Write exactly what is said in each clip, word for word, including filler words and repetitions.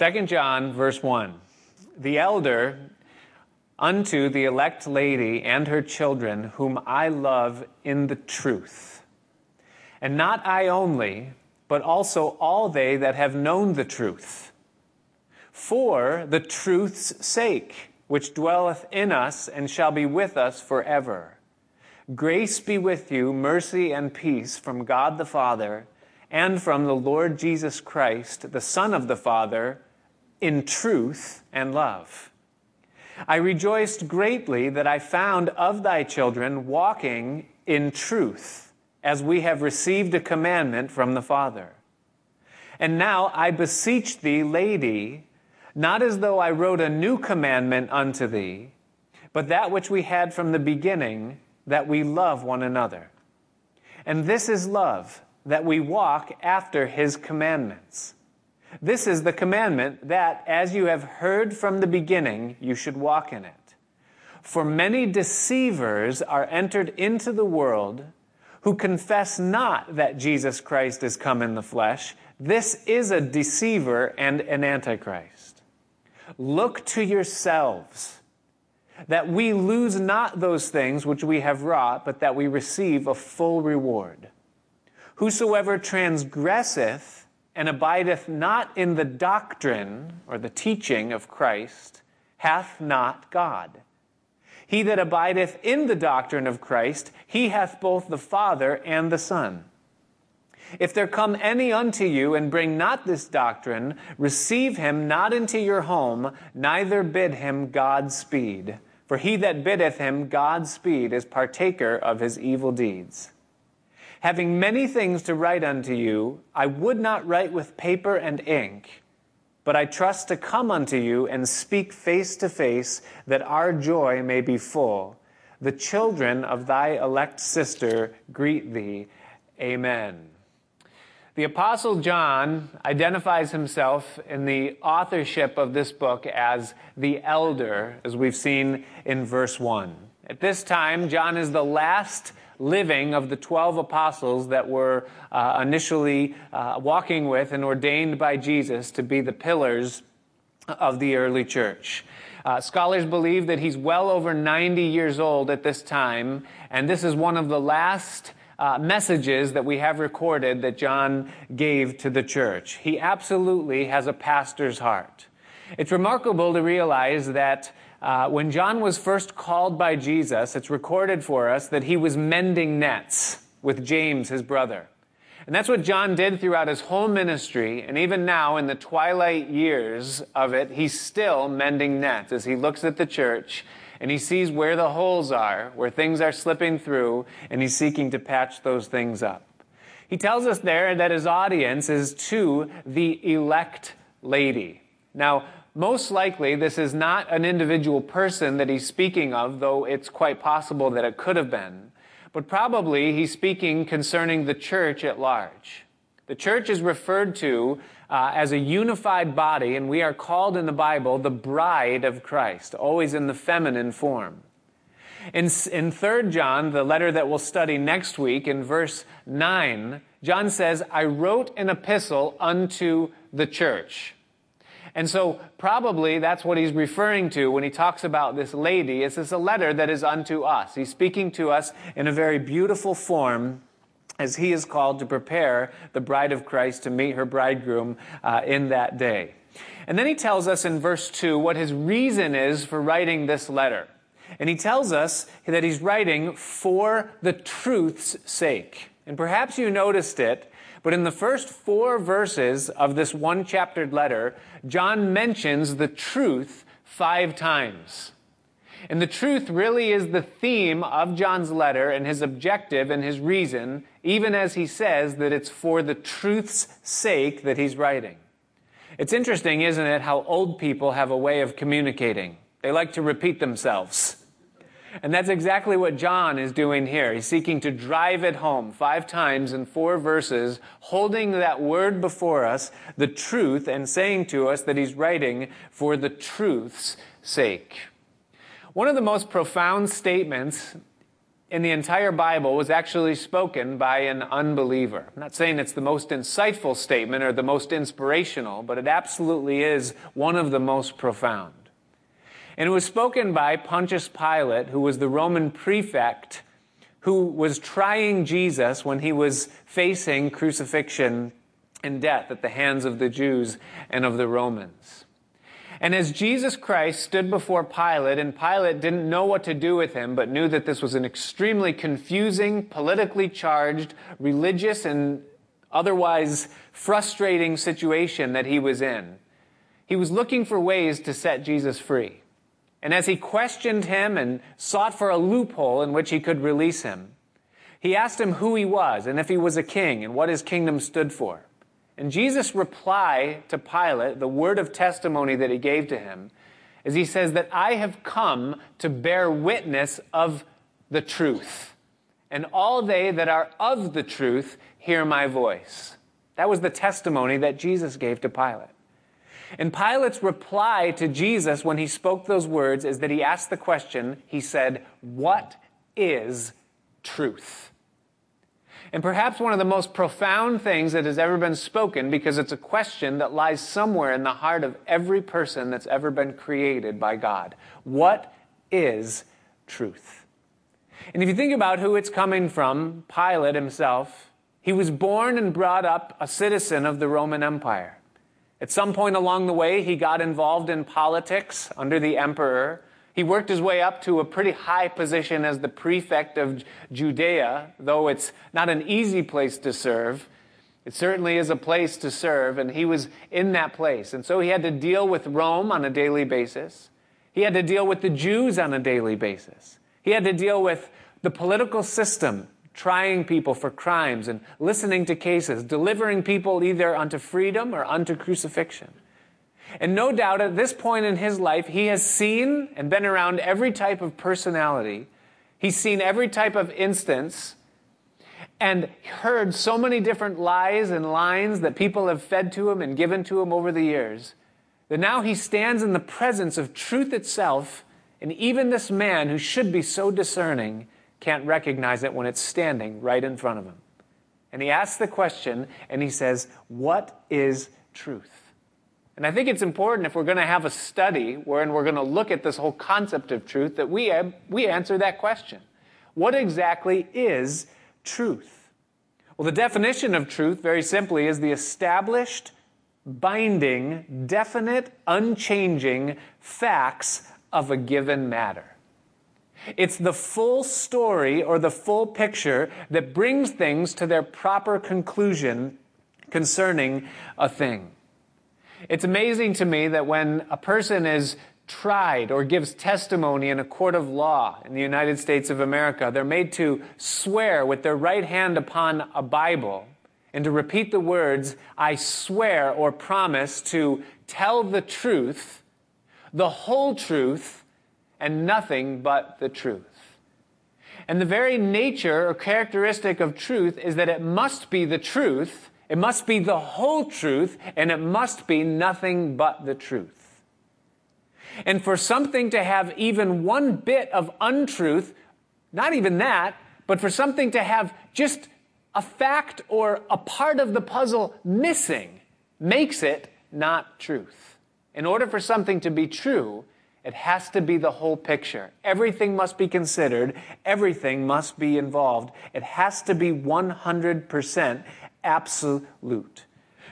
Second John, verse one. The elder unto the elect lady and her children, whom I love in the truth. And not I only, but also all they that have known the truth, for the truth's sake, which dwelleth in us and shall be with us forever. Grace be with you, mercy and peace from God the Father and from the Lord Jesus Christ, the Son of the Father, in truth and love. I rejoiced greatly that I found of thy children walking in truth, as we have received a commandment from the Father. And now I beseech thee, lady, not as though I wrote a new commandment unto thee, but that which we had from the beginning, that we love one another. And this is love, that we walk after his commandments. This is the commandment, that as you have heard from the beginning, you should walk in it. For many deceivers are entered into the world, who confess not that Jesus Christ is come in the flesh. This is a deceiver and an antichrist. Look to yourselves, that we lose not those things which we have wrought, but that we receive a full reward. Whosoever transgresseth and abideth not in the doctrine or the teaching of Christ hath not God. He that abideth in the doctrine of Christ, he hath both the Father and the Son. If there come any unto you and bring not this doctrine, receive him not into your home, neither bid him Godspeed. For he that biddeth him Godspeed is partaker of his evil deeds. Having many things to write unto you, I would not write with paper and ink, but I trust to come unto you and speak face to face, that our joy may be full. The children of thy elect sister greet thee. Amen. The Apostle John identifies himself in the authorship of this book as the elder, as we've seen in verse one. At this time, John is the last living of the twelve apostles that were uh, initially uh, walking with and ordained by Jesus to be the pillars of the early church. Uh, scholars believe that he's well over ninety years old at this time, and this is one of the last uh, messages that we have recorded that John gave to the church. He absolutely has a pastor's heart. It's remarkable to realize that Uh, when John was first called by Jesus, it's recorded for us that he was mending nets with James, his brother. And that's what John did throughout his whole ministry. And even now, in the twilight years of it, he's still mending nets as he looks at the church and he sees where the holes are, where things are slipping through, and he's seeking to patch those things up. He tells us there that his audience is to the elect lady. Now, most likely, this is not an individual person that he's speaking of, though it's quite possible that it could have been. But probably he's speaking concerning the church at large. The church is referred to uh, as a unified body, and we are called in the Bible the bride of Christ, always in the feminine form. In, in Third John, the letter that we'll study next week, in verse nine, John says, I wrote an epistle unto the church. And so probably that's what he's referring to when he talks about this lady. It's this a letter that is unto us. He's speaking to us in a very beautiful form as he is called to prepare the bride of Christ to meet her bridegroom uh, in that day. And then he tells us in verse two what his reason is for writing this letter. And he tells us that he's writing for the truth's sake. And perhaps you noticed it, but in the first four verses of this one-chaptered letter, John mentions the truth five times. And the truth really is the theme of John's letter and his objective and his reason, even as he says that it's for the truth's sake that he's writing. It's interesting, isn't it, how old people have a way of communicating. They like to repeat themselves. And that's exactly what John is doing here. He's seeking to drive it home five times in four verses, holding that word before us, the truth, and saying to us that he's writing for the truth's sake. One of the most profound statements in the entire Bible was actually spoken by an unbeliever. I'm not saying it's the most insightful statement or the most inspirational, but it absolutely is one of the most profound. And it was spoken by Pontius Pilate, who was the Roman prefect who was trying Jesus when he was facing crucifixion and death at the hands of the Jews and of the Romans. And as Jesus Christ stood before Pilate, and Pilate didn't know what to do with him, but knew that this was an extremely confusing, politically charged, religious, and otherwise frustrating situation that he was in, he was looking for ways to set Jesus free. And as he questioned him and sought for a loophole in which he could release him, he asked him who he was and if he was a king and what his kingdom stood for. And Jesus' reply to Pilate, the word of testimony that he gave to him, is he says that I have come to bear witness of the truth. And all they that are of the truth hear my voice. That was the testimony that Jesus gave to Pilate. And Pilate's reply to Jesus when he spoke those words is that he asked the question, he said, what is truth? And perhaps one of the most profound things that has ever been spoken, because it's a question that lies somewhere in the heart of every person that's ever been created by God. What is truth? And if you think about who it's coming from, Pilate himself, he was born and brought up a citizen of the Roman Empire. At some point along the way, he got involved in politics under the emperor. He worked his way up to a pretty high position as the prefect of Judea, though it's not an easy place to serve. It certainly is a place to serve, and he was in that place. And so he had to deal with Rome on a daily basis. He had to deal with the Jews on a daily basis. He had to deal with the political system, trying people for crimes and listening to cases, delivering people either unto freedom or unto crucifixion. And no doubt at this point in his life, he has seen and been around every type of personality. He's seen every type of instance and heard so many different lies and lines that people have fed to him and given to him over the years that now he stands in the presence of truth itself, and even this man who should be so discerning can't recognize it when it's standing right in front of him. And he asks the question and he says, what is truth? And I think it's important, if we're going to have a study wherein we're going to look at this whole concept of truth, that we, we answer that question. What exactly is truth? Well, the definition of truth, very simply, is the established, binding, definite, unchanging facts of a given matter. It's the full story or the full picture that brings things to their proper conclusion concerning a thing. It's amazing to me that when a person is tried or gives testimony in a court of law in the United States of America, they're made to swear with their right hand upon a Bible and to repeat the words, I swear or promise to tell the truth, the whole truth, and nothing but the truth. And the very nature or characteristic of truth is that it must be the truth. It must be the whole truth, and it must be nothing but the truth. And for something to have even one bit of untruth, not even that, but for something to have just a fact or a part of the puzzle missing, makes it not truth. In order for something to be true, it has to be the whole picture. Everything must be considered. Everything must be involved. It has to be one hundred percent absolute.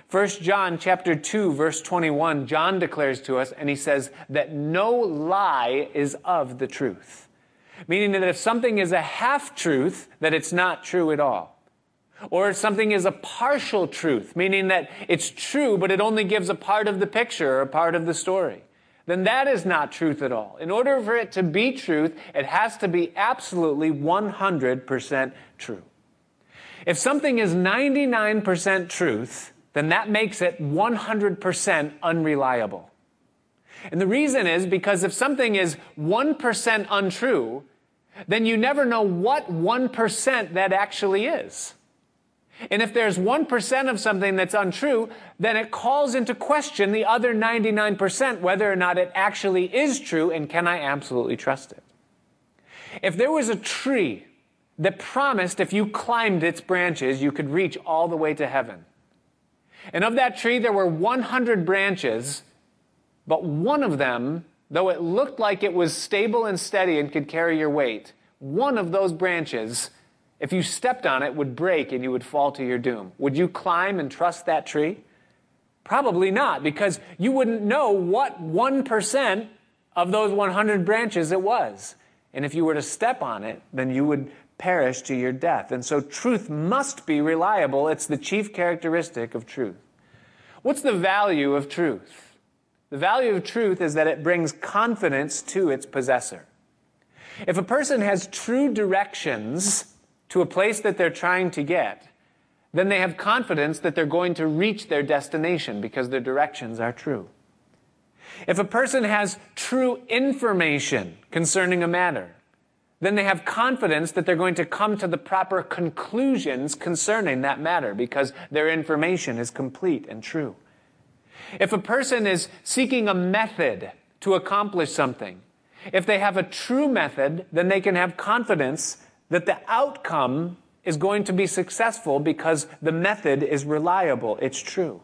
First John chapter two, verse twenty-one, John declares to us, and he says that no lie is of the truth. Meaning that if something is a half-truth, that it's not true at all. Or if something is a partial truth, meaning that it's true, but it only gives a part of the picture or a part of the story. Then that is not truth at all. In order for it to be truth, it has to be absolutely one hundred percent true. If something is ninety-nine percent truth, then that makes it one hundred percent unreliable. And the reason is because if something is one percent untrue, then you never know what one percent that actually is. And if there's one percent of something that's untrue, then it calls into question the other ninety-nine percent, whether or not it actually is true, and can I absolutely trust it? If there was a tree that promised if you climbed its branches, you could reach all the way to heaven. And of that tree, there were one hundred branches, but one of them, though it looked like it was stable and steady and could carry your weight, one of those branches, if you stepped on it, would break and you would fall to your doom. Would you climb and trust that tree? Probably not, because you wouldn't know what one percent of those one hundred branches it was. And if you were to step on it, then you would perish to your death. And so truth must be reliable. It's the chief characteristic of truth. What's the value of truth? The value of truth is that it brings confidence to its possessor. If a person has true directions to a place that they're trying to get, then they have confidence that they're going to reach their destination because their directions are true. If a person has true information concerning a matter, then they have confidence that they're going to come to the proper conclusions concerning that matter because their information is complete and true. If a person is seeking a method to accomplish something, if they have a true method, then they can have confidence that the outcome is going to be successful because the method is reliable, it's true.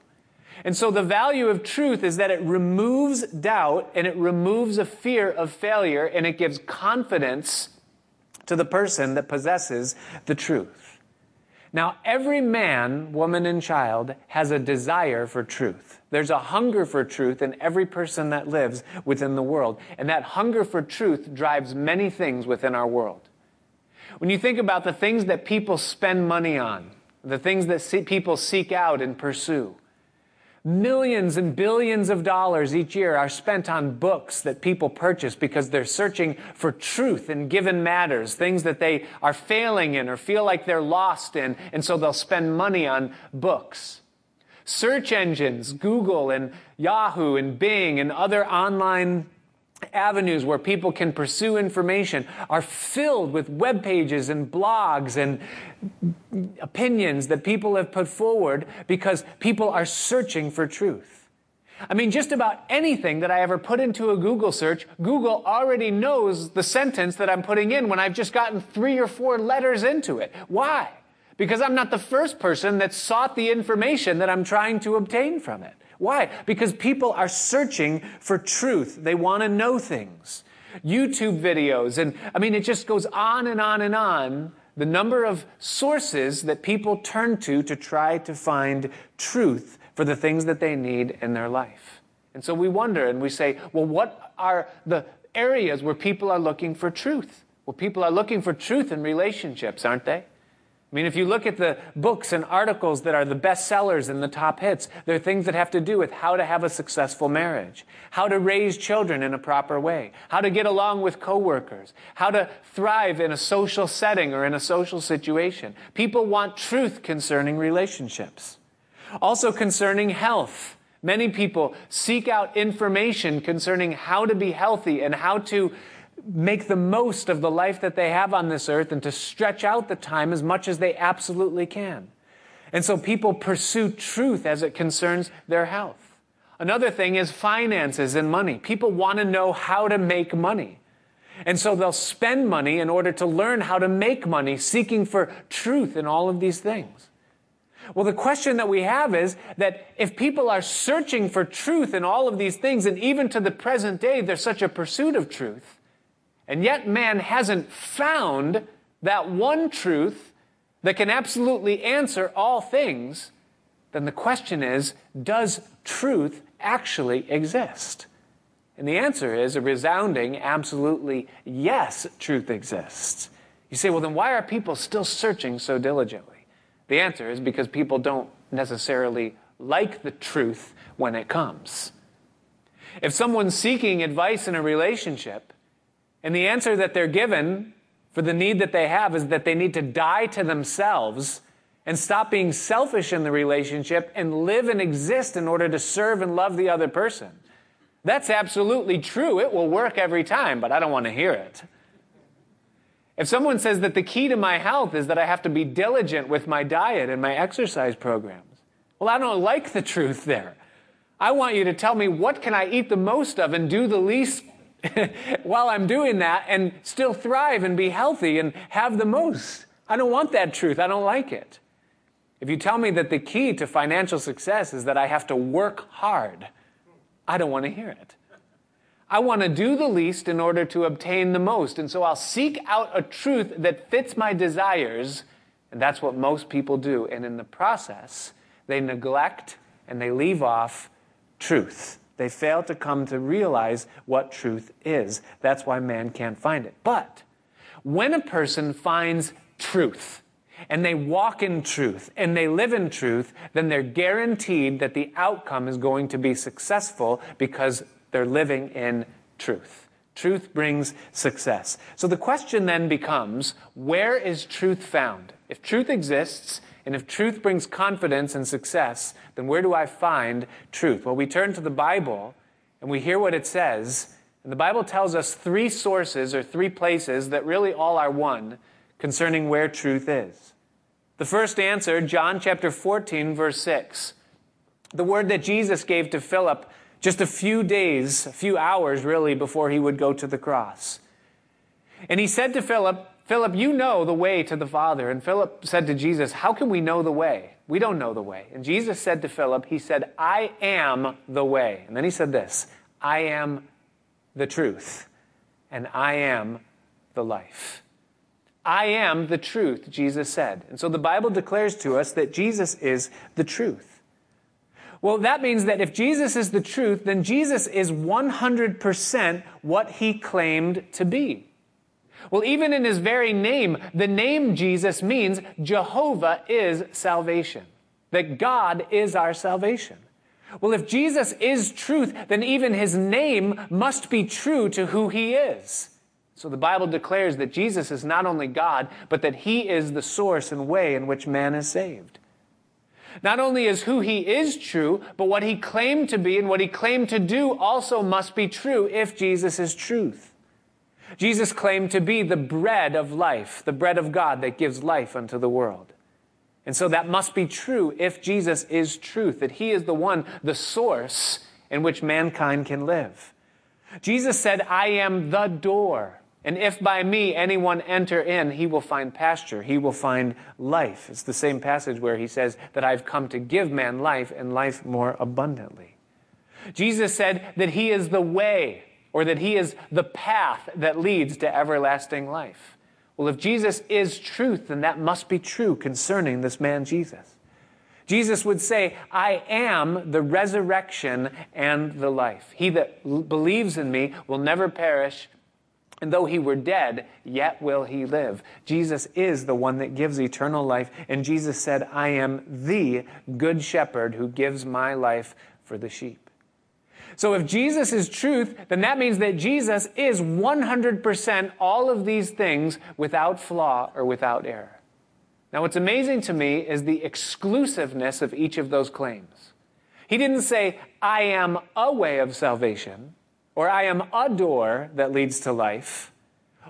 And so the value of truth is that it removes doubt and it removes a fear of failure and it gives confidence to the person that possesses the truth. Now, every man, woman, and child has a desire for truth. There's a hunger for truth in every person that lives within the world. And that hunger for truth drives many things within our world. When you think about the things that people spend money on, the things that people seek out and pursue, millions and billions of dollars each year are spent on books that people purchase because they're searching for truth in given matters, things that they are failing in or feel like they're lost in, and so they'll spend money on books. Search engines, Google and Yahoo and Bing and other online avenues where people can pursue information are filled with web pages and blogs and opinions that people have put forward because people are searching for truth. I mean, just about anything that I ever put into a Google search, Google already knows the sentence that I'm putting in when I've just gotten three or four letters into it. Why? Because I'm not the first person that sought the information that I'm trying to obtain from it. Why? Because people are searching for truth. They want to know things. YouTube videos, and I mean, it just goes on and on and on. The number of sources that people turn to to try to find truth for the things that they need in their life. And so we wonder and we say, well, what are the areas where people are looking for truth? Well, people are looking for truth in relationships, aren't they? I mean, if you look at the books and articles that are the best sellers and the top hits, they're things that have to do with how to have a successful marriage, how to raise children in a proper way, how to get along with coworkers, how to thrive in a social setting or in a social situation. People want truth concerning relationships. Also concerning health. Many people seek out information concerning how to be healthy and how to make the most of the life that they have on this earth and to stretch out the time as much as they absolutely can. And so people pursue truth as it concerns their health. Another thing is finances and money. People want to know how to make money. And so they'll spend money in order to learn how to make money, seeking for truth in all of these things. Well, the question that we have is that if people are searching for truth in all of these things, and even to the present day, there's such a pursuit of truth, and yet man hasn't found that one truth that can absolutely answer all things, then the question is, does truth actually exist? And the answer is a resounding, absolutely yes, truth exists. You say, well, then why are people still searching so diligently? The answer is because people don't necessarily like the truth when it comes. If someone's seeking advice in a relationship, and the answer that they're given for the need that they have is that they need to die to themselves and stop being selfish in the relationship and live and exist in order to serve and love the other person. That's absolutely true. It will work every time, but I don't want to hear it. If someone says that the key to my health is that I have to be diligent with my diet and my exercise programs, well, I don't like the truth there. I want you to tell me what can I eat the most of and do the least while I'm doing that and still thrive and be healthy and have the most. I don't want that truth. I don't like it. If you tell me that the key to financial success is that I have to work hard, I don't want to hear it. I want to do the least in order to obtain the most. And so I'll seek out a truth that fits my desires. And that's what most people do. And in the process, they neglect and they leave off truth. They fail to come to realize what truth is. That's why man can't find it. But when a person finds truth, and they walk in truth, and they live in truth, then they're guaranteed that the outcome is going to be successful because they're living in truth. Truth brings success. So the question then becomes, where is truth found? If truth exists, and if truth brings confidence and success, then where do I find truth? Well, we turn to the Bible, and we hear what it says, and the Bible tells us three sources or three places that really all are one concerning where truth is. The first answer, John chapter fourteen, verse six. The word that Jesus gave to Philip just a few days, a few hours really, before he would go to the cross. And he said to Philip, Philip, you know the way to the Father. And Philip said to Jesus, how can we know the way? We don't know the way. And Jesus said to Philip, he said, I am the way. And then he said this, I am the truth, and I am the life. I am the truth, Jesus said. And so the Bible declares to us that Jesus is the truth. Well, that means that if Jesus is the truth, then Jesus is one hundred percent what he claimed to be. Well, even in his very name, the name Jesus means Jehovah is salvation, that God is our salvation. Well, if Jesus is truth, then even his name must be true to who he is. So the Bible declares that Jesus is not only God, but that he is the source and way in which man is saved. Not only is who he is true, but what he claimed to be and what he claimed to do also must be true if Jesus is truth. Jesus claimed to be the bread of life, the bread of God that gives life unto the world. And so that must be true if Jesus is truth, that he is the one, the source in which mankind can live. Jesus said, I am the door, and if by me anyone enter in, he will find pasture, he will find life. It's the same passage where he says that I've come to give man life and life more abundantly. Jesus said that he is the way, or that he is the path that leads to everlasting life. Well, if Jesus is truth, then that must be true concerning this man Jesus. Jesus would say, I am the resurrection and the life. He that believes in me will never perish, and though he were dead, yet will he live. Jesus is the one that gives eternal life, and Jesus said, I am the good shepherd who gives my life for the sheep. So if Jesus is truth, then that means that Jesus is one hundred percent all of these things without flaw or without error. Now what's amazing to me is the exclusiveness of each of those claims. He didn't say, I am a way of salvation, or I am a door that leads to life,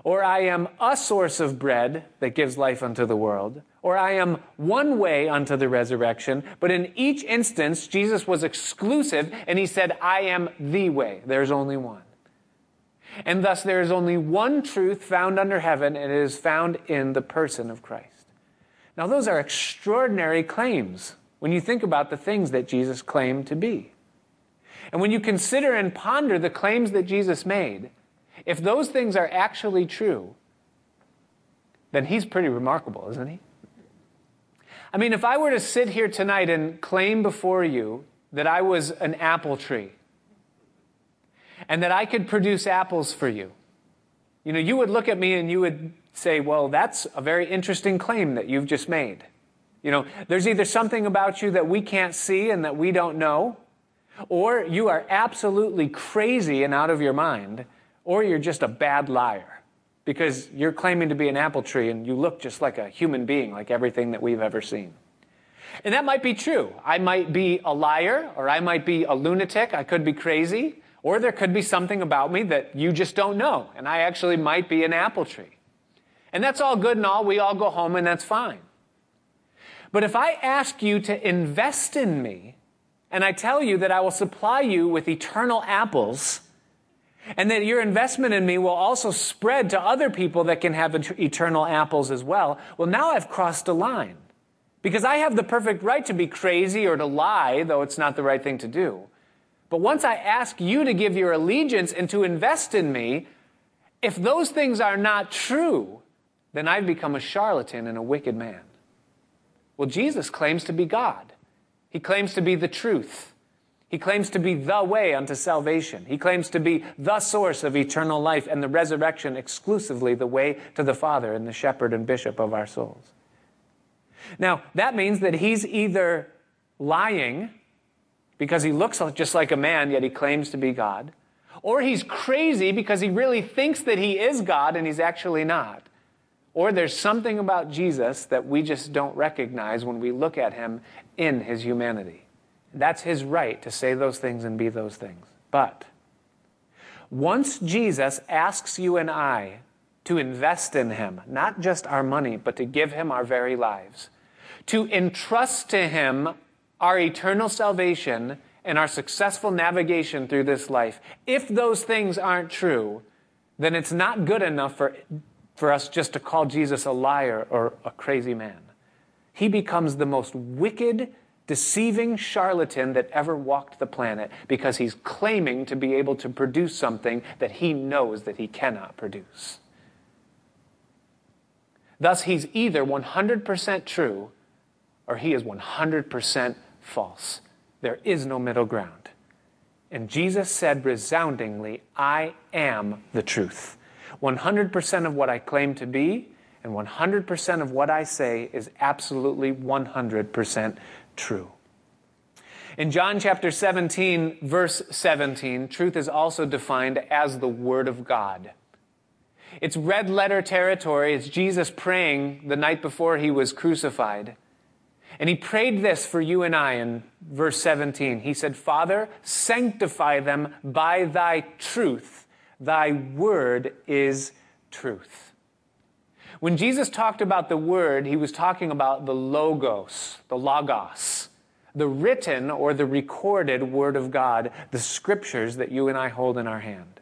or I am a source of bread that gives life unto the world, or I am one way unto the resurrection. But in each instance, Jesus was exclusive, and he said, I am the way. There's only one. And thus there is only one truth found under heaven, and it is found in the person of Christ. Now those are extraordinary claims when you think about the things that Jesus claimed to be. And when you consider and ponder the claims that Jesus made, if those things are actually true, then he's pretty remarkable, isn't he? I mean, if I were to sit here tonight and claim before you that I was an apple tree and that I could produce apples for you, you know, you would look at me and you would say, well, that's a very interesting claim that you've just made. You know, there's either something about you that we can't see and that we don't know, or you are absolutely crazy and out of your mind, or you're just a bad liar because you're claiming to be an apple tree and you look just like a human being, like everything that we've ever seen. And that might be true. I might be a liar, or I might be a lunatic. I could be crazy, or there could be something about me that you just don't know, and I actually might be an apple tree. And that's all good and all. We all go home and that's fine. But if I ask you to invest in me and I tell you that I will supply you with eternal apples, and that your investment in me will also spread to other people that can have eternal apples as well. Well, now I've crossed a line, because I have the perfect right to be crazy or to lie, though it's not the right thing to do. But once I ask you to give your allegiance and to invest in me, if those things are not true, then I've become a charlatan and a wicked man. Well, Jesus claims to be God. He claims to be the truth. He claims to be the way unto salvation. He claims to be the source of eternal life and the resurrection, exclusively the way to the Father and the shepherd and bishop of our souls. Now, that means that he's either lying, because he looks just like a man, yet he claims to be God, or he's crazy because he really thinks that he is God and he's actually not. Or there's something about Jesus that we just don't recognize when we look at him in his humanity. That's his right to say those things and be those things. But once Jesus asks you and I to invest in him, not just our money, but to give him our very lives, to entrust to him our eternal salvation and our successful navigation through this life, if those things aren't true, then it's not good enough for, for us just to call Jesus a liar or a crazy man. He becomes the most wicked, deceiving charlatan that ever walked the planet, because he's claiming to be able to produce something that he knows that he cannot produce. Thus, he's either one hundred percent true or he is one hundred percent false. There is no middle ground. And Jesus said resoundingly, I am the truth. one hundred percent of what I claim to be and one hundred percent of what I say is absolutely one hundred percent true. In John chapter seventeen, verse seventeen, truth is also defined as the Word of God. It's red letter territory. It's Jesus praying the night before he was crucified. And he prayed this for you and I in verse seventeen. He said, Father, sanctify them by thy truth. Thy word is truth. When Jesus talked about the word, he was talking about the logos, the logos, the written or the recorded word of God, the scriptures that you and I hold in our hand.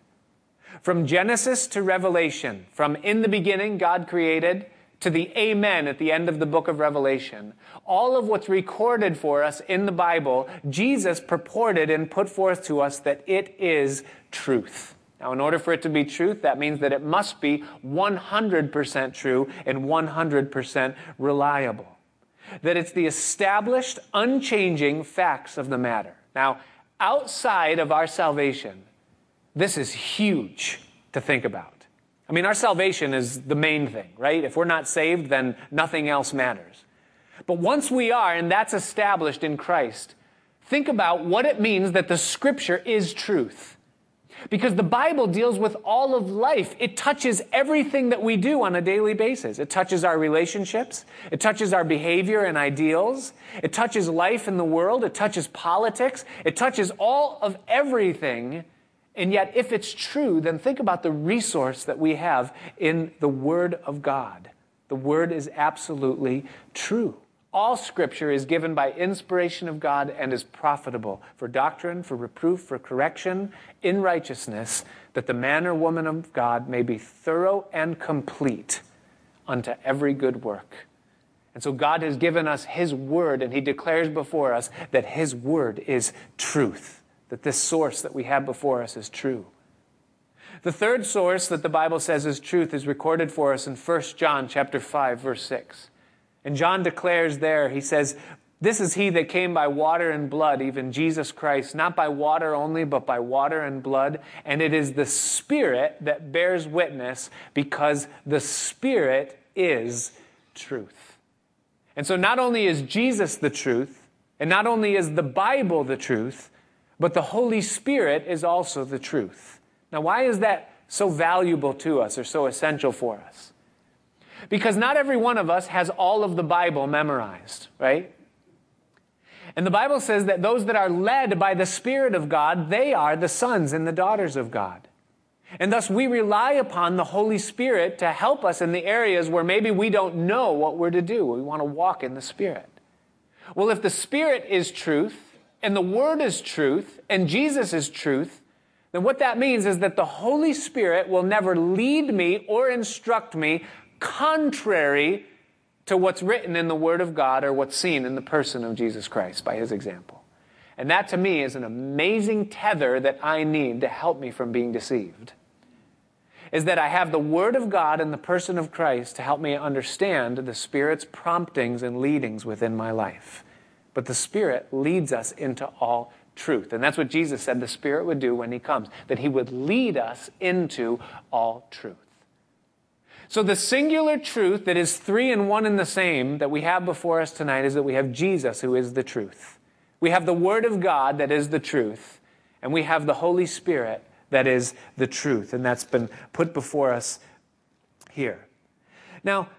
From Genesis to Revelation, from in the beginning God created to the amen at the end of the book of Revelation, all of what's recorded for us in the Bible, Jesus purported and put forth to us that it is truth. Now, in order for it to be truth, that means that it must be one hundred percent true and one hundred percent reliable. That it's the established, unchanging facts of the matter. Now, outside of our salvation, this is huge to think about. I mean, our salvation is the main thing, right? If we're not saved, then nothing else matters. But once we are, and that's established in Christ, think about what it means that the Scripture is truth. Because the Bible deals with all of life. It touches everything that we do on a daily basis. It touches our relationships. It touches our behavior and ideals. It touches life in the world. It touches politics. It touches all of everything. And yet, if it's true, then think about the resource that we have in the Word of God. The Word is absolutely true. All Scripture is given by inspiration of God and is profitable for doctrine, for reproof, for correction, in righteousness, that the man or woman of God may be thorough and complete unto every good work. And so God has given us his word, and he declares before us that his word is truth, that this source that we have before us is true. The third source that the Bible says is truth is recorded for us in First John chapter five, verse six. And John declares there, he says, this is he that came by water and blood, even Jesus Christ, not by water only, but by water and blood. And it is the Spirit that bears witness, because the Spirit is truth. And so not only is Jesus the truth, and not only is the Bible the truth, but the Holy Spirit is also the truth. Now, why is that so valuable to us or so essential for us? Because not every one of us has all of the Bible memorized, right? And the Bible says that those that are led by the Spirit of God, they are the sons and the daughters of God. And thus we rely upon the Holy Spirit to help us in the areas where maybe we don't know what we're to do. We want to walk in the Spirit. Well, if the Spirit is truth, and the Word is truth, and Jesus is truth, then what that means is that the Holy Spirit will never lead me or instruct me contrary to what's written in the Word of God or what's seen in the person of Jesus Christ by his example. And that to me is an amazing tether that I need to help me from being deceived, is that I have the Word of God and the person of Christ to help me understand the Spirit's promptings and leadings within my life. But the Spirit leads us into all truth. And that's what Jesus said the Spirit would do when he comes, that he would lead us into all truth. So the singular truth that is three and one and the same that we have before us tonight is that we have Jesus, who is the truth. We have the Word of God that is the truth, and we have the Holy Spirit that is the truth, and that's been put before us here. Now,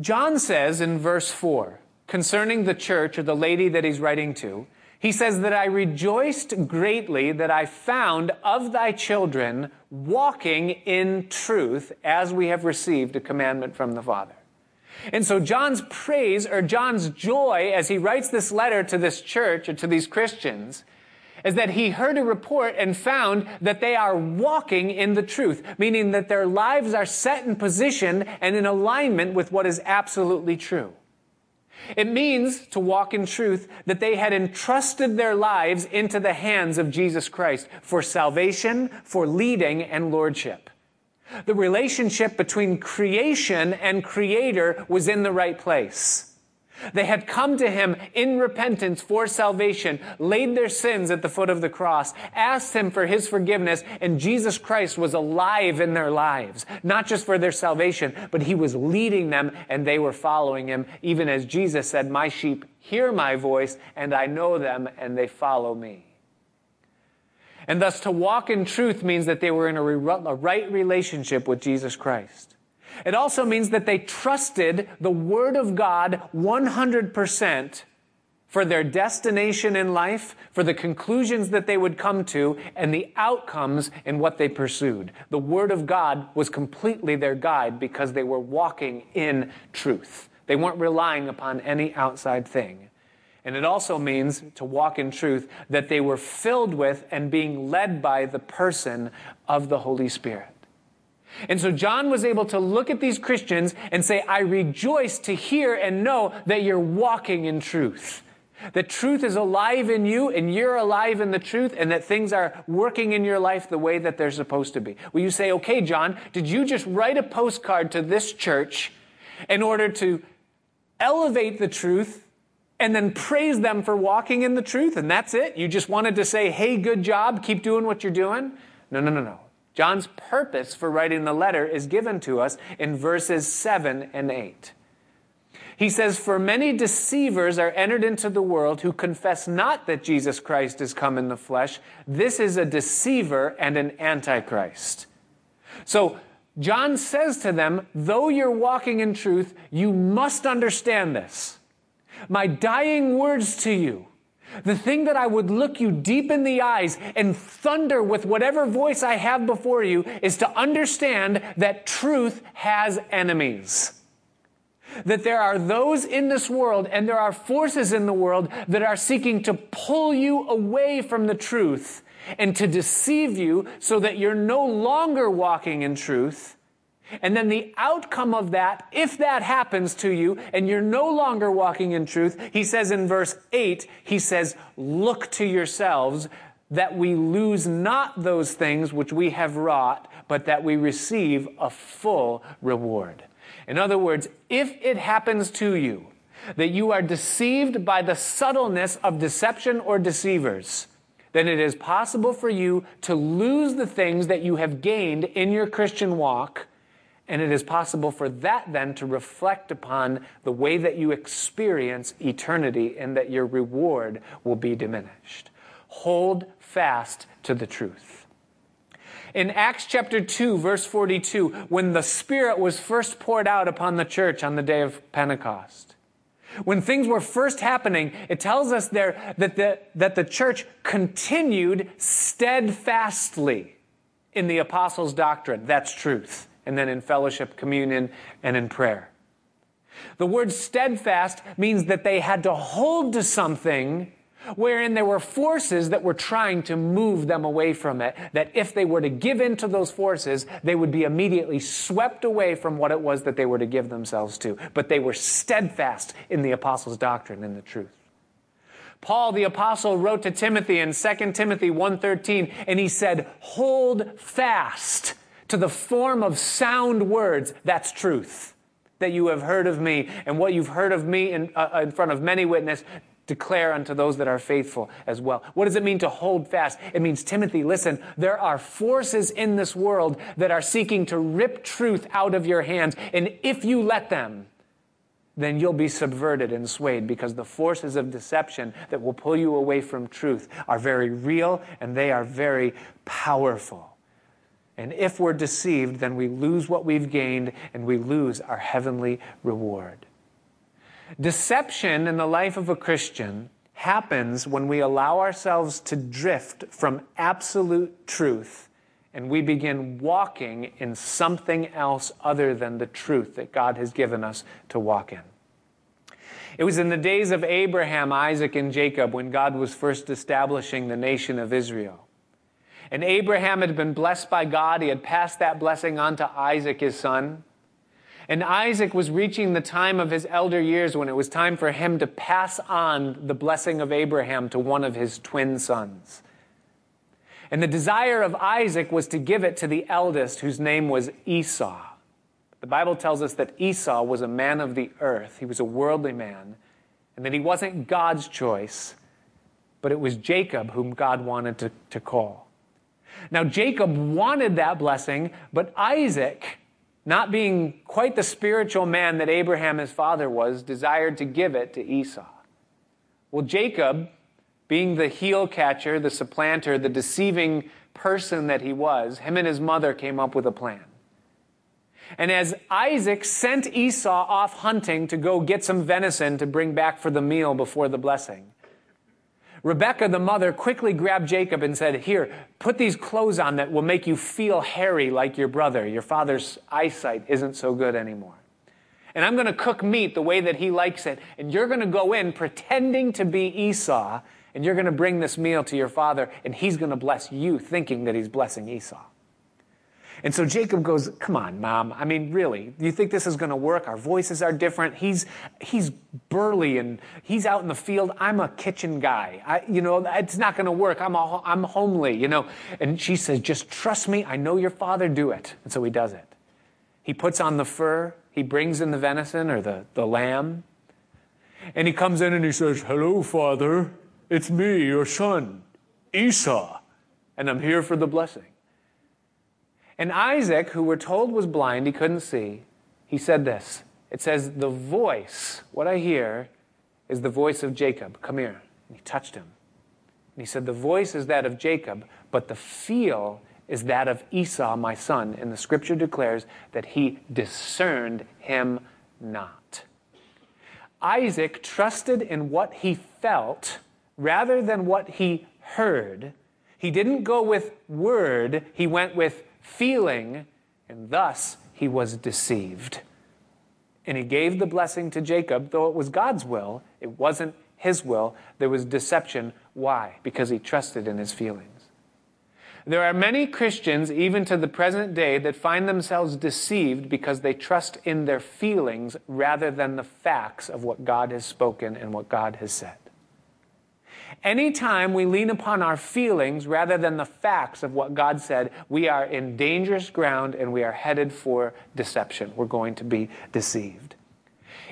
John says in verse four, concerning the church or the lady that he's writing to, he says that I rejoiced greatly that I found of thy children walking in truth as we have received a commandment from the Father. And so John's praise or John's joy as he writes this letter to this church or to these Christians is that he heard a report and found that they are walking in the truth, meaning that their lives are set in position and in alignment with what is absolutely true. It means, to walk in truth, that they had entrusted their lives into the hands of Jesus Christ for salvation, for leading, and lordship. The relationship between creation and Creator was in the right place. They had come to him in repentance for salvation, laid their sins at the foot of the cross, asked him for his forgiveness, and Jesus Christ was alive in their lives, not just for their salvation, but he was leading them and they were following him, even as Jesus said, my sheep hear my voice and I know them and they follow me. And thus to walk in truth means that they were in a right relationship with Jesus Christ. It also means that they trusted the Word of God one hundred percent for their destination in life, for the conclusions that they would come to, and the outcomes in what they pursued. The Word of God was completely their guide because they were walking in truth. They weren't relying upon any outside thing. And it also means, to walk in truth, that they were filled with and being led by the person of the Holy Spirit. And so John was able to look at these Christians and say, I rejoice to hear and know that you're walking in truth. That truth is alive in you and you're alive in the truth, and that things are working in your life the way that they're supposed to be. Well, you say, okay, John, did you just write a postcard to this church in order to elevate the truth and then praise them for walking in the truth? And that's it? You just wanted to say, hey, good job, keep doing what you're doing? No, no, no, no. John's purpose for writing the letter is given to us in verses seven and eight. He says, for many deceivers are entered into the world who confess not that Jesus Christ is come in the flesh. This is a deceiver and an antichrist. So John says to them, though you're walking in truth, you must understand this. My dying words to you, the thing that I would look you deep in the eyes and thunder with whatever voice I have before you, is to understand that truth has enemies. That there are those in this world and there are forces in the world that are seeking to pull you away from the truth and to deceive you so that you're no longer walking in truth. And then the outcome of that, if that happens to you and you're no longer walking in truth, he says in verse eight, he says, look to yourselves that we lose not those things which we have wrought, but that we receive a full reward. In other words, if it happens to you that you are deceived by the subtleness of deception or deceivers, then it is possible for you to lose the things that you have gained in your Christian walk. And it is possible for that then to reflect upon the way that you experience eternity and that your reward will be diminished. Hold fast to the truth. In Acts chapter two, verse forty-two, when the Spirit was first poured out upon the church on the day of Pentecost, when things were first happening, it tells us there that the, that the church continued steadfastly in the apostles' doctrine. That's truth. And then in fellowship, communion, and in prayer. The word steadfast means that they had to hold to something wherein there were forces that were trying to move them away from it, that if they were to give in to those forces, they would be immediately swept away from what it was that they were to give themselves to. But they were steadfast in the apostles' doctrine and the truth. Paul the apostle wrote to Timothy in Second Timothy one thirteen, and he said, hold fast to the form of sound words, that's truth, that you have heard of me, and what you've heard of me in, uh, in front of many witnesses, declare unto those that are faithful as well. What does it mean to hold fast? It means, Timothy, listen, there are forces in this world that are seeking to rip truth out of your hands. And if you let them, then you'll be subverted and swayed, because the forces of deception that will pull you away from truth are very real and they are very powerful. And if we're deceived, then we lose what we've gained and we lose our heavenly reward. Deception in the life of a Christian happens when we allow ourselves to drift from absolute truth and we begin walking in something else other than the truth that God has given us to walk in. It was in the days of Abraham, Isaac, and Jacob when God was first establishing the nation of Israel. And Abraham had been blessed by God. He had passed that blessing on to Isaac, his son. And Isaac was reaching the time of his elder years when it was time for him to pass on the blessing of Abraham to one of his twin sons. And the desire of Isaac was to give it to the eldest, whose name was Esau. The Bible tells us that Esau was a man of the earth. He was a worldly man, and that he wasn't God's choice, but it was Jacob whom God wanted to, to call. Now, Jacob wanted that blessing, but Isaac, not being quite the spiritual man that Abraham, his father, was, desired to give it to Esau. Well, Jacob, being the heel catcher, the supplanter, the deceiving person that he was, him and his mother came up with a plan. And as Isaac sent Esau off hunting to go get some venison to bring back for the meal before the blessing, Rebecca, the mother, quickly grabbed Jacob and said, here, put these clothes on that will make you feel hairy like your brother. Your father's eyesight isn't so good anymore. And I'm going to cook meat the way that he likes it, and you're going to go in pretending to be Esau, and you're going to bring this meal to your father, and he's going to bless you thinking that he's blessing Esau. And so Jacob goes, come on, Mom. I mean, really, do you think this is going to work? Our voices are different. He's he's burly and he's out in the field. I'm a kitchen guy. I, you know, it's not going to work. I'm a, I'm homely, you know. And she says, just trust me. I know your father, do it. And so he does it. He puts on the fur. He brings in the venison or the, the lamb. And he comes in and he says, hello, Father. It's me, your son, Esau. And I'm here for the blessing. And Isaac, who we're told was blind, he couldn't see, he said this. It says, the voice, what I hear, is the voice of Jacob. Come here. And he touched him. And he said, the voice is that of Jacob, but the feel is that of Esau, my son. And the scripture declares that he discerned him not. Isaac trusted in what he felt rather than what he heard. He didn't go with word. He went with feeling, and thus he was deceived. And he gave the blessing to Jacob, though it was God's will. It wasn't his will. There was deception. Why? Because he trusted in his feelings. There are many Christians, even to the present day, that find themselves deceived because they trust in their feelings rather than the facts of what God has spoken and what God has said. Anytime we lean upon our feelings rather than the facts of what God said, we are in dangerous ground and we are headed for deception. We're going to be deceived.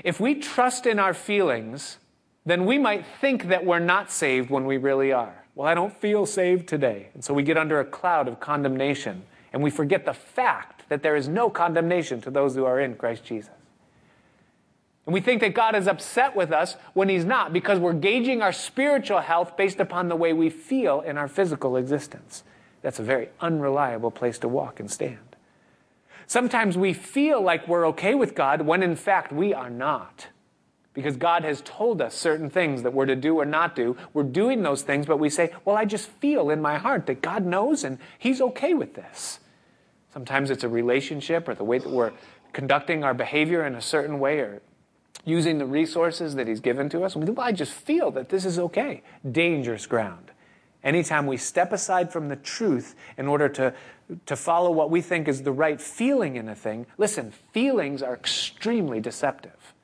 If we trust in our feelings, then we might think that we're not saved when we really are. Well, I don't feel saved today. And so we get under a cloud of condemnation and we forget the fact that there is no condemnation to those who are in Christ Jesus. And we think that God is upset with us when he's not, because we're gauging our spiritual health based upon the way we feel in our physical existence. That's a very unreliable place to walk and stand. Sometimes we feel like we're okay with God when in fact we are not, because God has told us certain things that we're to do or not do. We're doing those things, but we say, well, I just feel in my heart that God knows and he's okay with this. Sometimes it's a relationship or the way that we're conducting our behavior in a certain way, or using the resources that he's given to us, I just feel that this is okay. Dangerous ground. Anytime we step aside from the truth in order to, to follow what we think is the right feeling in a thing, listen, feelings are extremely deceptive.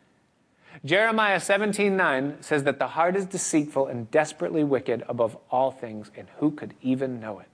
Jeremiah seventeen nine says that the heart is deceitful and desperately wicked above all things, and who could even know it?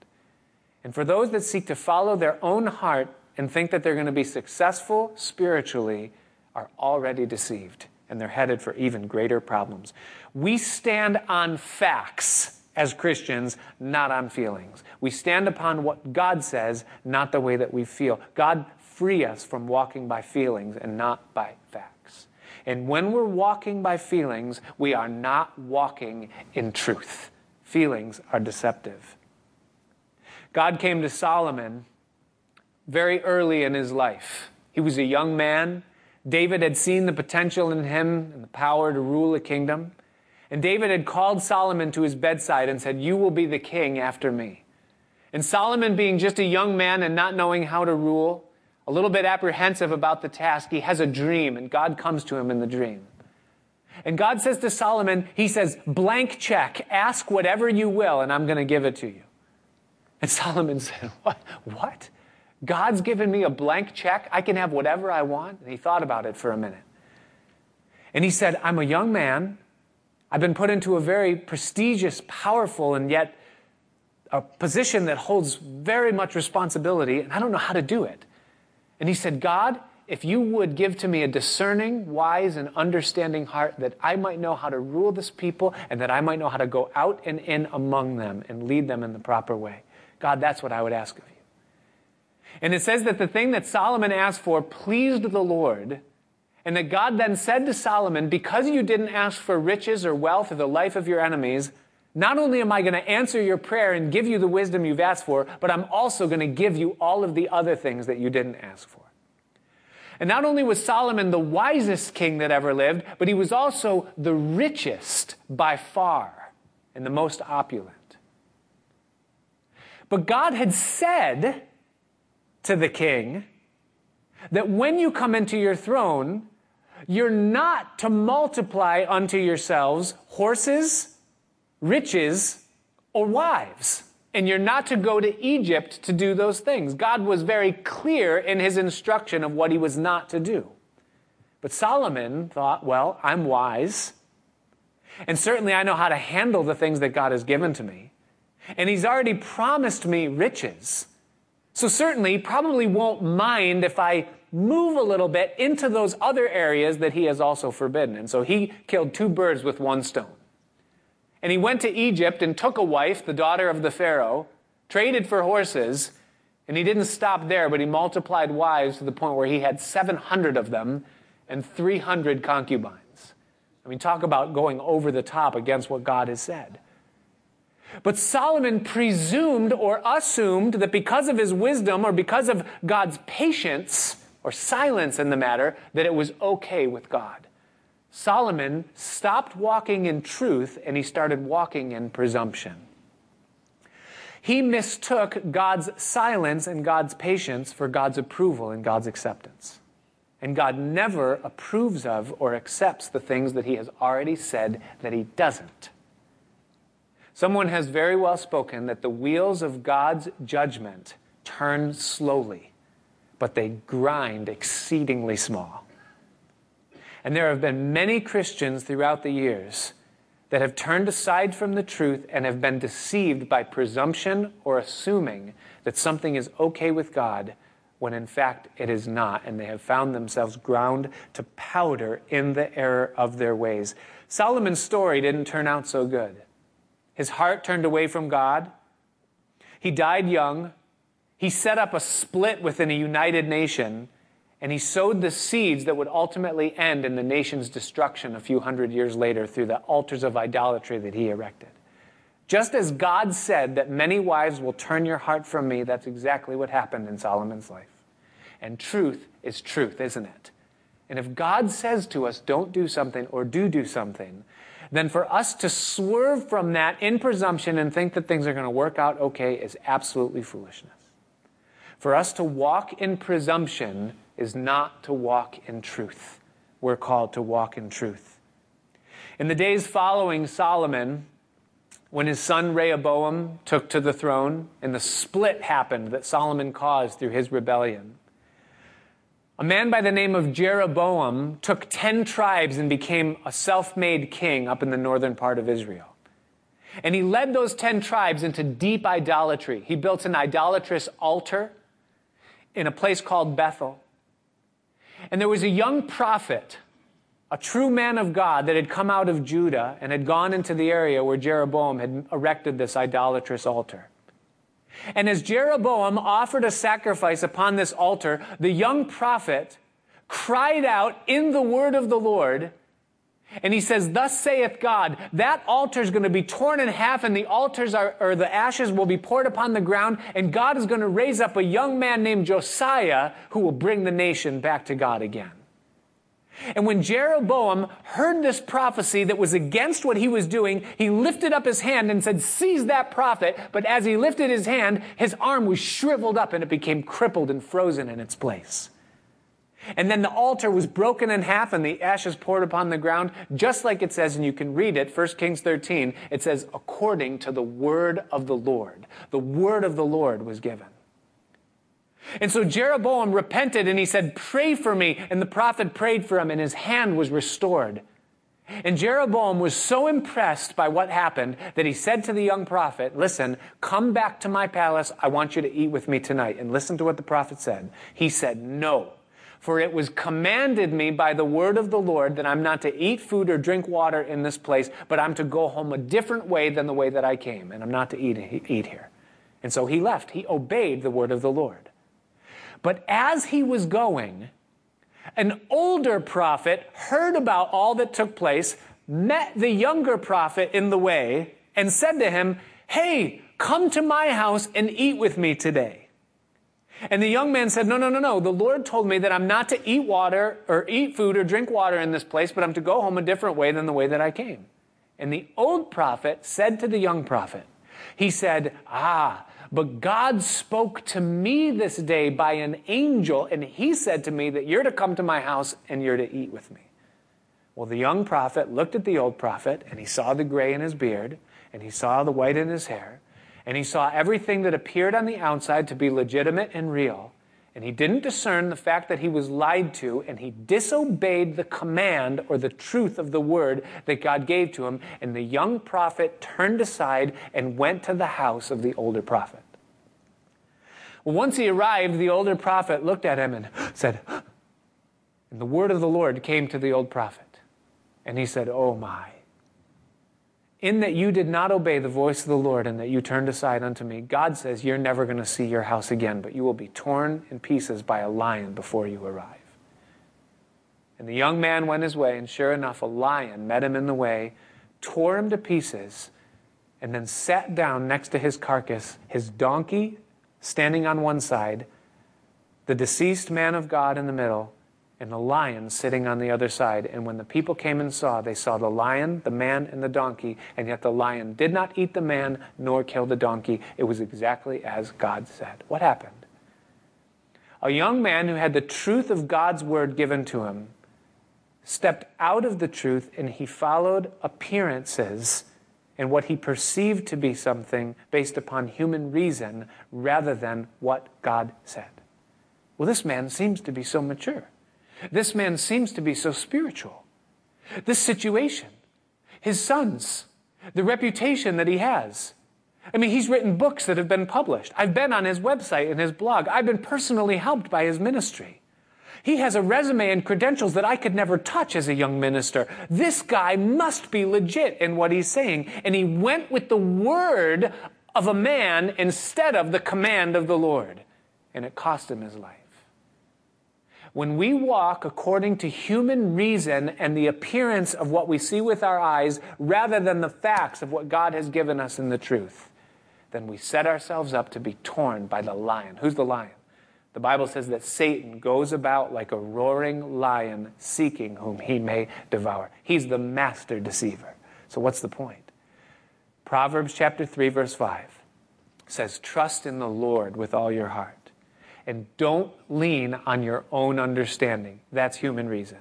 And for those that seek to follow their own heart and think that they're going to be successful spiritually are already deceived, and they're headed for even greater problems. We stand on facts as Christians, not on feelings. We stand upon what God says, not the way that we feel. God, free us from walking by feelings and not by facts. And when we're walking by feelings, we are not walking in truth. Feelings are deceptive. God came to Solomon very early in his life. He was a young man. David had seen the potential in him and the power to rule a kingdom. And David had called Solomon to his bedside and said, "You will be the king after me." And Solomon, being just a young man and not knowing how to rule, a little bit apprehensive about the task, he has a dream, and God comes to him in the dream. And God says to Solomon, he says, "Blank check, ask whatever you will, and I'm going to give it to you." And Solomon said, "What? What? God's given me a blank check? I can have whatever I want?" And he thought about it for a minute. And he said, "I'm a young man. I've been put into a very prestigious, powerful, and yet a position that holds very much responsibility, and I don't know how to do it." And he said, "God, if you would give to me a discerning, wise, and understanding heart that I might know how to rule this people and that I might know how to go out and in among them and lead them in the proper way. God, that's what I would ask of you." And it says that the thing that Solomon asked for pleased the Lord. And that God then said to Solomon, "Because you didn't ask for riches or wealth or the life of your enemies, not only am I going to answer your prayer and give you the wisdom you've asked for, but I'm also going to give you all of the other things that you didn't ask for." And not only was Solomon the wisest king that ever lived, but he was also the richest by far and the most opulent. But God had said to the king that when you come into your throne, you're not to multiply unto yourselves horses, riches, or wives. And you're not to go to Egypt to do those things. God was very clear in his instruction of what he was not to do. But Solomon thought, well, I'm wise. And certainly I know how to handle the things that God has given to me. And he's already promised me riches. So certainly, he probably won't mind if I move a little bit into those other areas that he has also forbidden. And so he killed two birds with one stone. And he went to Egypt and took a wife, the daughter of the Pharaoh, traded for horses, and he didn't stop there, but he multiplied wives to the point where he had seven hundred of them and three hundred concubines. I mean, talk about going over the top against what God has said. But Solomon presumed or assumed that because of his wisdom or because of God's patience or silence in the matter, that it was okay with God. Solomon stopped walking in truth and he started walking in presumption. He mistook God's silence and God's patience for God's approval and God's acceptance. And God never approves of or accepts the things that he has already said that he doesn't. Someone has very well spoken that the wheels of God's judgment turn slowly, but they grind exceedingly small. And there have been many Christians throughout the years that have turned aside from the truth and have been deceived by presumption or assuming that something is okay with God when in fact it is not, and they have found themselves ground to powder in the error of their ways. Solomon's story didn't turn out so good. His heart turned away from God. He died young. He set up a split within a united nation, and he sowed the seeds that would ultimately end in the nation's destruction a few hundred years later through the altars of idolatry that he erected. Just as God said that many wives will turn your heart from me, that's exactly what happened in Solomon's life. And truth is truth, isn't it? And if God says to us, don't do something or do do something, then for us to swerve from that in presumption and think that things are going to work out okay is absolutely foolishness. For us to walk in presumption is not to walk in truth. we're called to walk in truth. In the days following Solomon, when his son Rehoboam took to the throne and the split happened that Solomon caused through his rebellion, a man by the name of Jeroboam took ten tribes and became a self-made king up in the northern part of Israel. And he led those ten tribes into deep idolatry. He built an idolatrous altar in a place called Bethel. And there was a young prophet, a true man of God, that had come out of Judah and had gone into the area where Jeroboam had erected this idolatrous altar. And as Jeroboam offered a sacrifice upon this altar, the young prophet cried out in the word of the Lord, and he says, "Thus saith God, that altar is going to be torn in half, and the altars are, or the ashes will be poured upon the ground, and God is going to raise up a young man named Josiah who will bring the nation back to God again." And when Jeroboam heard this prophecy that was against what he was doing, he lifted up his hand and said, "Seize that prophet." But as he lifted his hand, his arm was shriveled up and it became crippled and frozen in its place. And then the altar was broken in half and the ashes poured upon the ground, just like it says, and you can read it, First Kings thirteen, it says, according to the word of the Lord. The word of the Lord was given. And so Jeroboam repented and he said, "Pray for me." And the prophet prayed for him and his hand was restored. And Jeroboam was so impressed by what happened that he said to the young prophet, "Listen, come back to my palace. I want you to eat with me tonight." And listen to what the prophet said. He said, "No, for it was commanded me by the word of the Lord that I'm not to eat food or drink water in this place, but I'm to go home a different way than the way that I came, and I'm not to eat, eat here." And so he left. He obeyed the word of the Lord. But as he was going, an older prophet heard about all that took place, met the younger prophet in the way, and said to him, "Hey, come to my house and eat with me today." And the young man said, no, no, no, no. "The Lord told me that I'm not to eat water or eat food or drink water in this place, but I'm to go home a different way than the way that I came." And the old prophet said to the young prophet, he said, "Ah, but God spoke to me this day by an angel, and he said to me that you're to come to my house and you're to eat with me." Well, the young prophet looked at the old prophet, and he saw the gray in his beard, and he saw the white in his hair, and he saw everything that appeared on the outside to be legitimate and real, and he didn't discern the fact that he was lied to, and he disobeyed the command or the truth of the word that God gave to him. And the young prophet turned aside and went to the house of the older prophet. Well, once he arrived, the older prophet looked at him and said, and the word of the Lord came to the old prophet. And he said, "Oh my, in that you did not obey the voice of the Lord and that you turned aside unto me, God says you're never going to see your house again, but you will be torn in pieces by a lion before you arrive." And the young man went his way, and sure enough, a lion met him in the way, tore him to pieces, and then sat down next to his carcass, his donkey standing on one side, the deceased man of God in the middle, and the lion sitting on the other side. And when the people came and saw, they saw the lion, the man, and the donkey, and yet the lion did not eat the man nor kill the donkey. It was exactly as God said. What happened? A young man who had the truth of God's word given to him stepped out of the truth, and he followed appearances and what he perceived to be something based upon human reason rather than what God said. Well, this man seems to be so mature. This man seems to be so spiritual. This situation, his sons, the reputation that he has. I mean, he's written books that have been published. I've been on his website and his blog. I've been personally helped by his ministry. He has a resume and credentials that I could never touch as a young minister. This guy must be legit in what he's saying. And he went with the word of a man instead of the command of the Lord. And it cost him his life. When we walk according to human reason and the appearance of what we see with our eyes rather than the facts of what God has given us in the truth, then we set ourselves up to be torn by the lion. Who's the lion? The Bible says that Satan goes about like a roaring lion seeking whom he may devour. He's the master deceiver. So what's the point? Proverbs chapter three, verse five says, "Trust in the Lord with all your heart, and don't lean on your own understanding." That's human reason.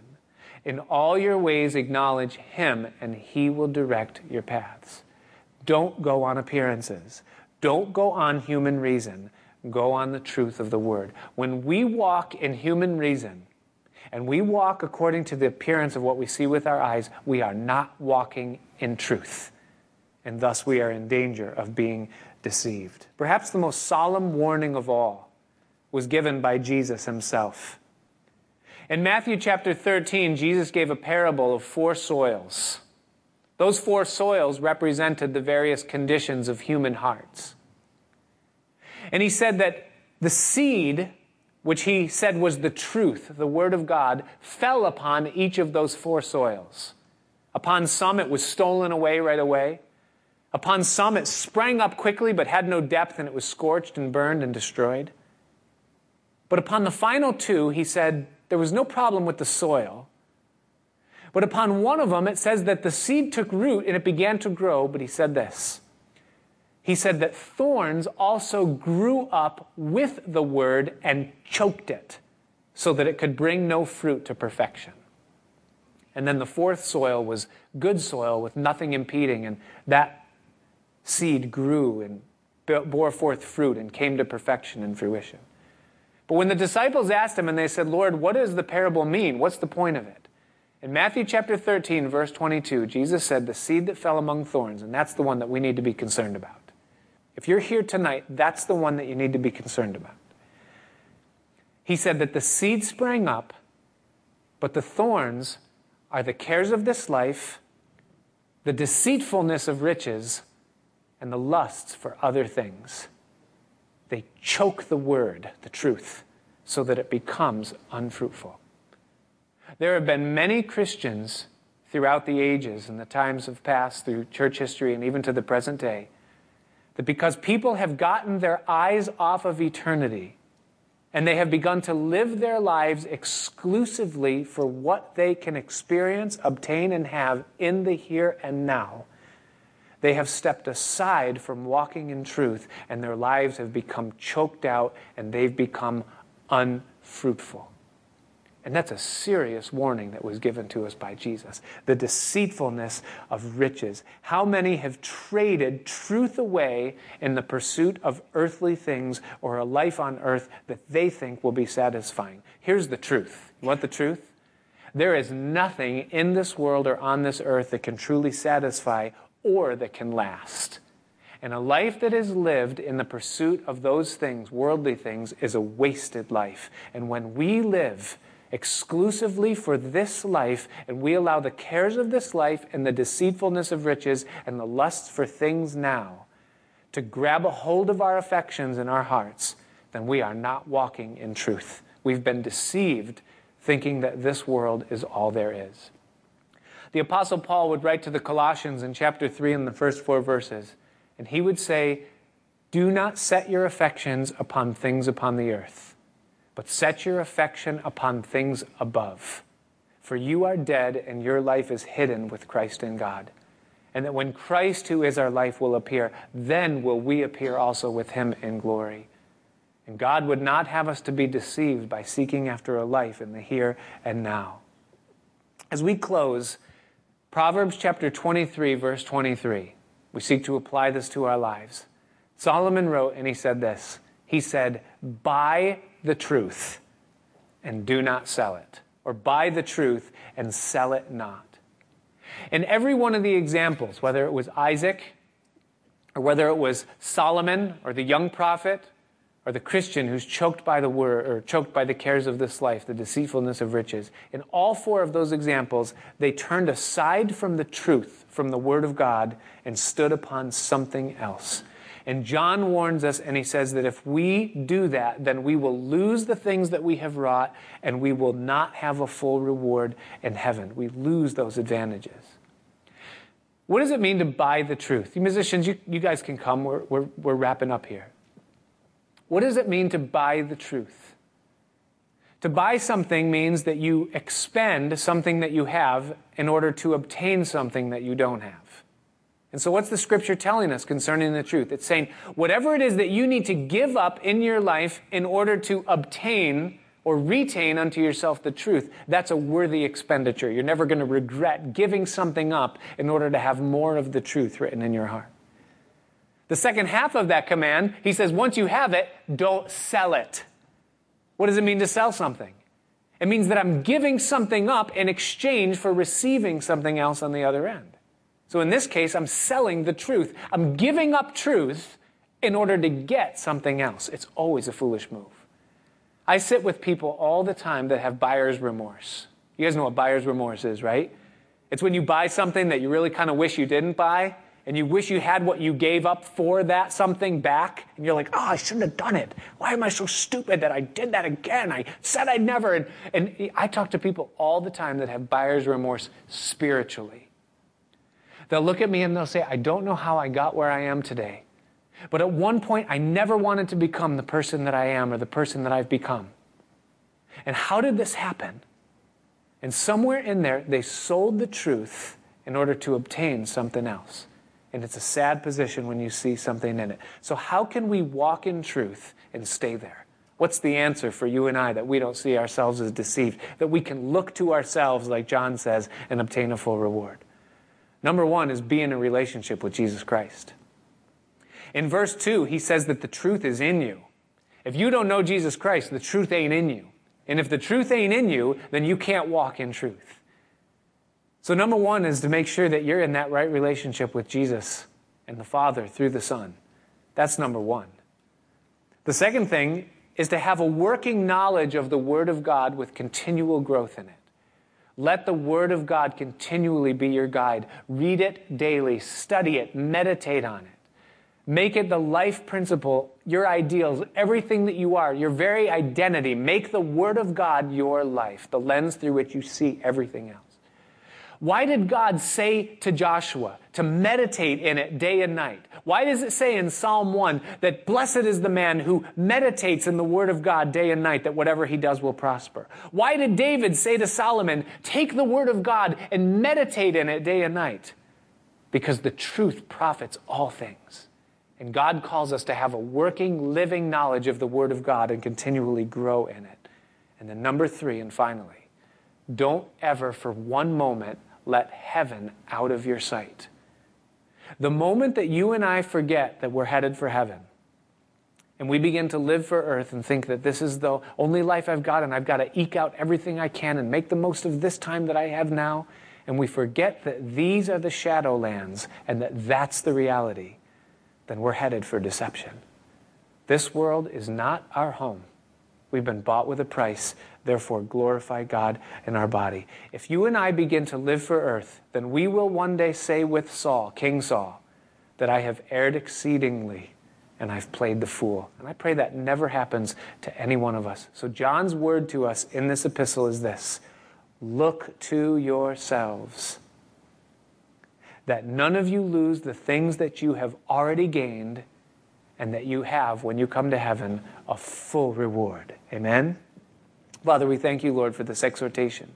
In all your ways acknowledge him, and he will direct your paths. Don't go on appearances. Don't go on human reason. Go on the truth of the word. When we walk in human reason, and we walk according to the appearance of what we see with our eyes, we are not walking in truth. And thus we are in danger of being deceived. Perhaps the most solemn warning of all was given by Jesus himself. In Matthew chapter thirteen, Jesus gave a parable of four soils. Those four soils represented the various conditions of human hearts. And he said that the seed, which he said was the truth, the word of God, fell upon each of those four soils. Upon some it was stolen away right away. Upon some it sprang up quickly but had no depth, and it was scorched and burned and destroyed. But upon the final two, he said, there was no problem with the soil. But upon one of them, it says that the seed took root and it began to grow, but he said this. He said that thorns also grew up with the word and choked it so that it could bring no fruit to perfection. And then the fourth soil was good soil with nothing impeding, and that seed grew and bore forth fruit and came to perfection and fruition. But when the disciples asked him and they said, Lord, what does the parable mean? What's the point of it? In Matthew chapter thirteen, verse twenty-two, Jesus said, the seed that fell among thorns, and that's the one that we need to be concerned about. If you're here tonight, that's the one that you need to be concerned about. He said that the seed sprang up, but the thorns are the cares of this life, the deceitfulness of riches, and the lusts for other things. They choke the word, the truth, so that it becomes unfruitful. There have been many Christians throughout the ages and the times have passed through church history and even to the present day, that because people have gotten their eyes off of eternity and they have begun to live their lives exclusively for what they can experience, obtain, and have in the here and now, they have stepped aside from walking in truth, and their lives have become choked out and they've become unfruitful. And that's a serious warning that was given to us by Jesus. The deceitfulness of riches. How many have traded truth away in the pursuit of earthly things or a life on earth that they think will be satisfying? Here's the truth. You want the truth? There is nothing in this world or on this earth that can truly satisfy or that can last. And a life that is lived in the pursuit of those things, worldly things, is a wasted life. And when we live exclusively for this life, and we allow the cares of this life and the deceitfulness of riches and the lusts for things now to grab a hold of our affections and our hearts, then we are not walking in truth. We've been deceived thinking that this world is all there is. The Apostle Paul would write to the Colossians in chapter three in the first four verses, and he would say, do not set your affections upon things upon the earth, but set your affection upon things above. For you are dead, and your life is hidden with Christ in God. And that when Christ, who is our life, will appear, then will we appear also with him in glory. And God would not have us to be deceived by seeking after a life in the here and now. As we close, Proverbs chapter twenty-three, verse twenty-three, we seek to apply this to our lives. Solomon wrote, and he said this. He said, buy the truth and do not sell it, or buy the truth and sell it not. In every one of the examples, whether it was Isaac or whether it was Solomon or the young prophet or the Christian who's choked by the word or choked by the cares of this life, the deceitfulness of riches, in all four of those examples, they turned aside from the truth, from the word of God, and stood upon something else. And John warns us, and he says that if we do that, then we will lose the things that we have wrought, and we will not have a full reward in heaven. We lose those advantages. What does it mean to buy the truth? You musicians, you, you guys can come. We're, we're, we're wrapping up here. What does it mean to buy the truth? To buy something means that you expend something that you have in order to obtain something that you don't have. And so what's the scripture telling us concerning the truth? It's saying whatever it is that you need to give up in your life in order to obtain or retain unto yourself the truth. That's a worthy expenditure. You're never going to regret giving something up in order to have more of the truth written in your heart. The second half of that command, he says, once you have it, don't sell it. What does it mean to sell something? It means that I'm giving something up in exchange for receiving something else on the other end. So in this case, I'm selling the truth. I'm giving up truth in order to get something else. It's always a foolish move. I sit with people all the time that have buyer's remorse. You guys know what buyer's remorse is, right? It's when you buy something that you really kind of wish you didn't buy, and you wish you had what you gave up for that something back, and you're like, oh, I shouldn't have done it. Why am I so stupid that I did that again? I said I'd never. And, and I talk to people all the time that have buyer's remorse spiritually. They'll look at me and they'll say, I don't know how I got where I am today. But at one point, I never wanted to become the person that I am or the person that I've become. And how did this happen? And somewhere in there, they sold the truth in order to obtain something else. And it's a sad position when you see something in it. So how can we walk in truth and stay there? What's the answer for you and I that we don't see ourselves as deceived, that we can look to ourselves, like John says, and obtain a full reward? Number one is be in a relationship with Jesus Christ. In verse two, he says that the truth is in you. If you don't know Jesus Christ, the truth ain't in you. And if the truth ain't in you, then you can't walk in truth. So number one is to make sure that you're in that right relationship with Jesus and the Father through the Son. That's number one. The second thing is to have a working knowledge of the Word of God with continual growth in it. Let the Word of God continually be your guide. Read it daily, study it, meditate on it. Make it the life principle, your ideals, everything that you are, your very identity. Make the Word of God your life, the lens through which you see everything else. Why did God say to Joshua to meditate in it day and night? Why does it say in Psalm one that blessed is the man who meditates in the Word of God day and night, that whatever he does will prosper? Why did David say to Solomon, take the Word of God and meditate in it day and night? Because the truth profits all things. And God calls us to have a working, living knowledge of the Word of God and continually grow in it. And then number three, and finally, don't ever for one moment let heaven out of your sight. The moment that you and I forget that we're headed for heaven, and we begin to live for earth and think that this is the only life I've got and I've got to eke out everything I can and make the most of this time that I have now, and we forget that these are the shadow lands and that that's the reality, then we're headed for deception. This world is not our home. We've been bought with a price, therefore glorify God in our body. If you and I begin to live for earth, then we will one day say with Saul, King Saul, that I have erred exceedingly and I've played the fool. And I pray that never happens to any one of us. So John's word to us in this epistle is this: look to yourselves, that none of you lose the things that you have already gained, and that you have, when you come to heaven, a full reward. Amen? Father, we thank you, Lord, for this exhortation.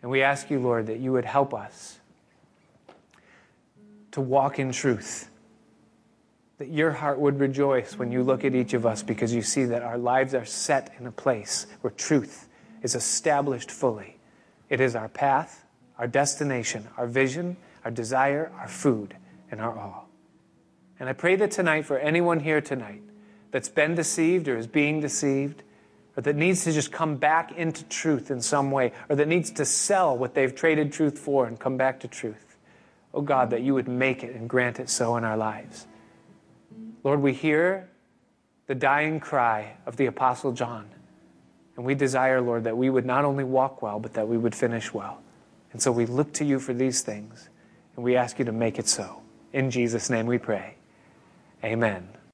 And we ask you, Lord, that you would help us to walk in truth, that your heart would rejoice when you look at each of us, because you see that our lives are set in a place where truth is established fully. It is our path, our destination, our vision, our desire, our food, and our all. And I pray that tonight, for anyone here tonight that's been deceived or is being deceived, or that needs to just come back into truth in some way, or that needs to sell what they've traded truth for and come back to truth, oh God, that you would make it and grant it so in our lives. Lord, we hear the dying cry of the Apostle John, and we desire, Lord, that we would not only walk well, but that we would finish well. And so we look to you for these things, and we ask you to make it so. In Jesus' name we pray. Amen.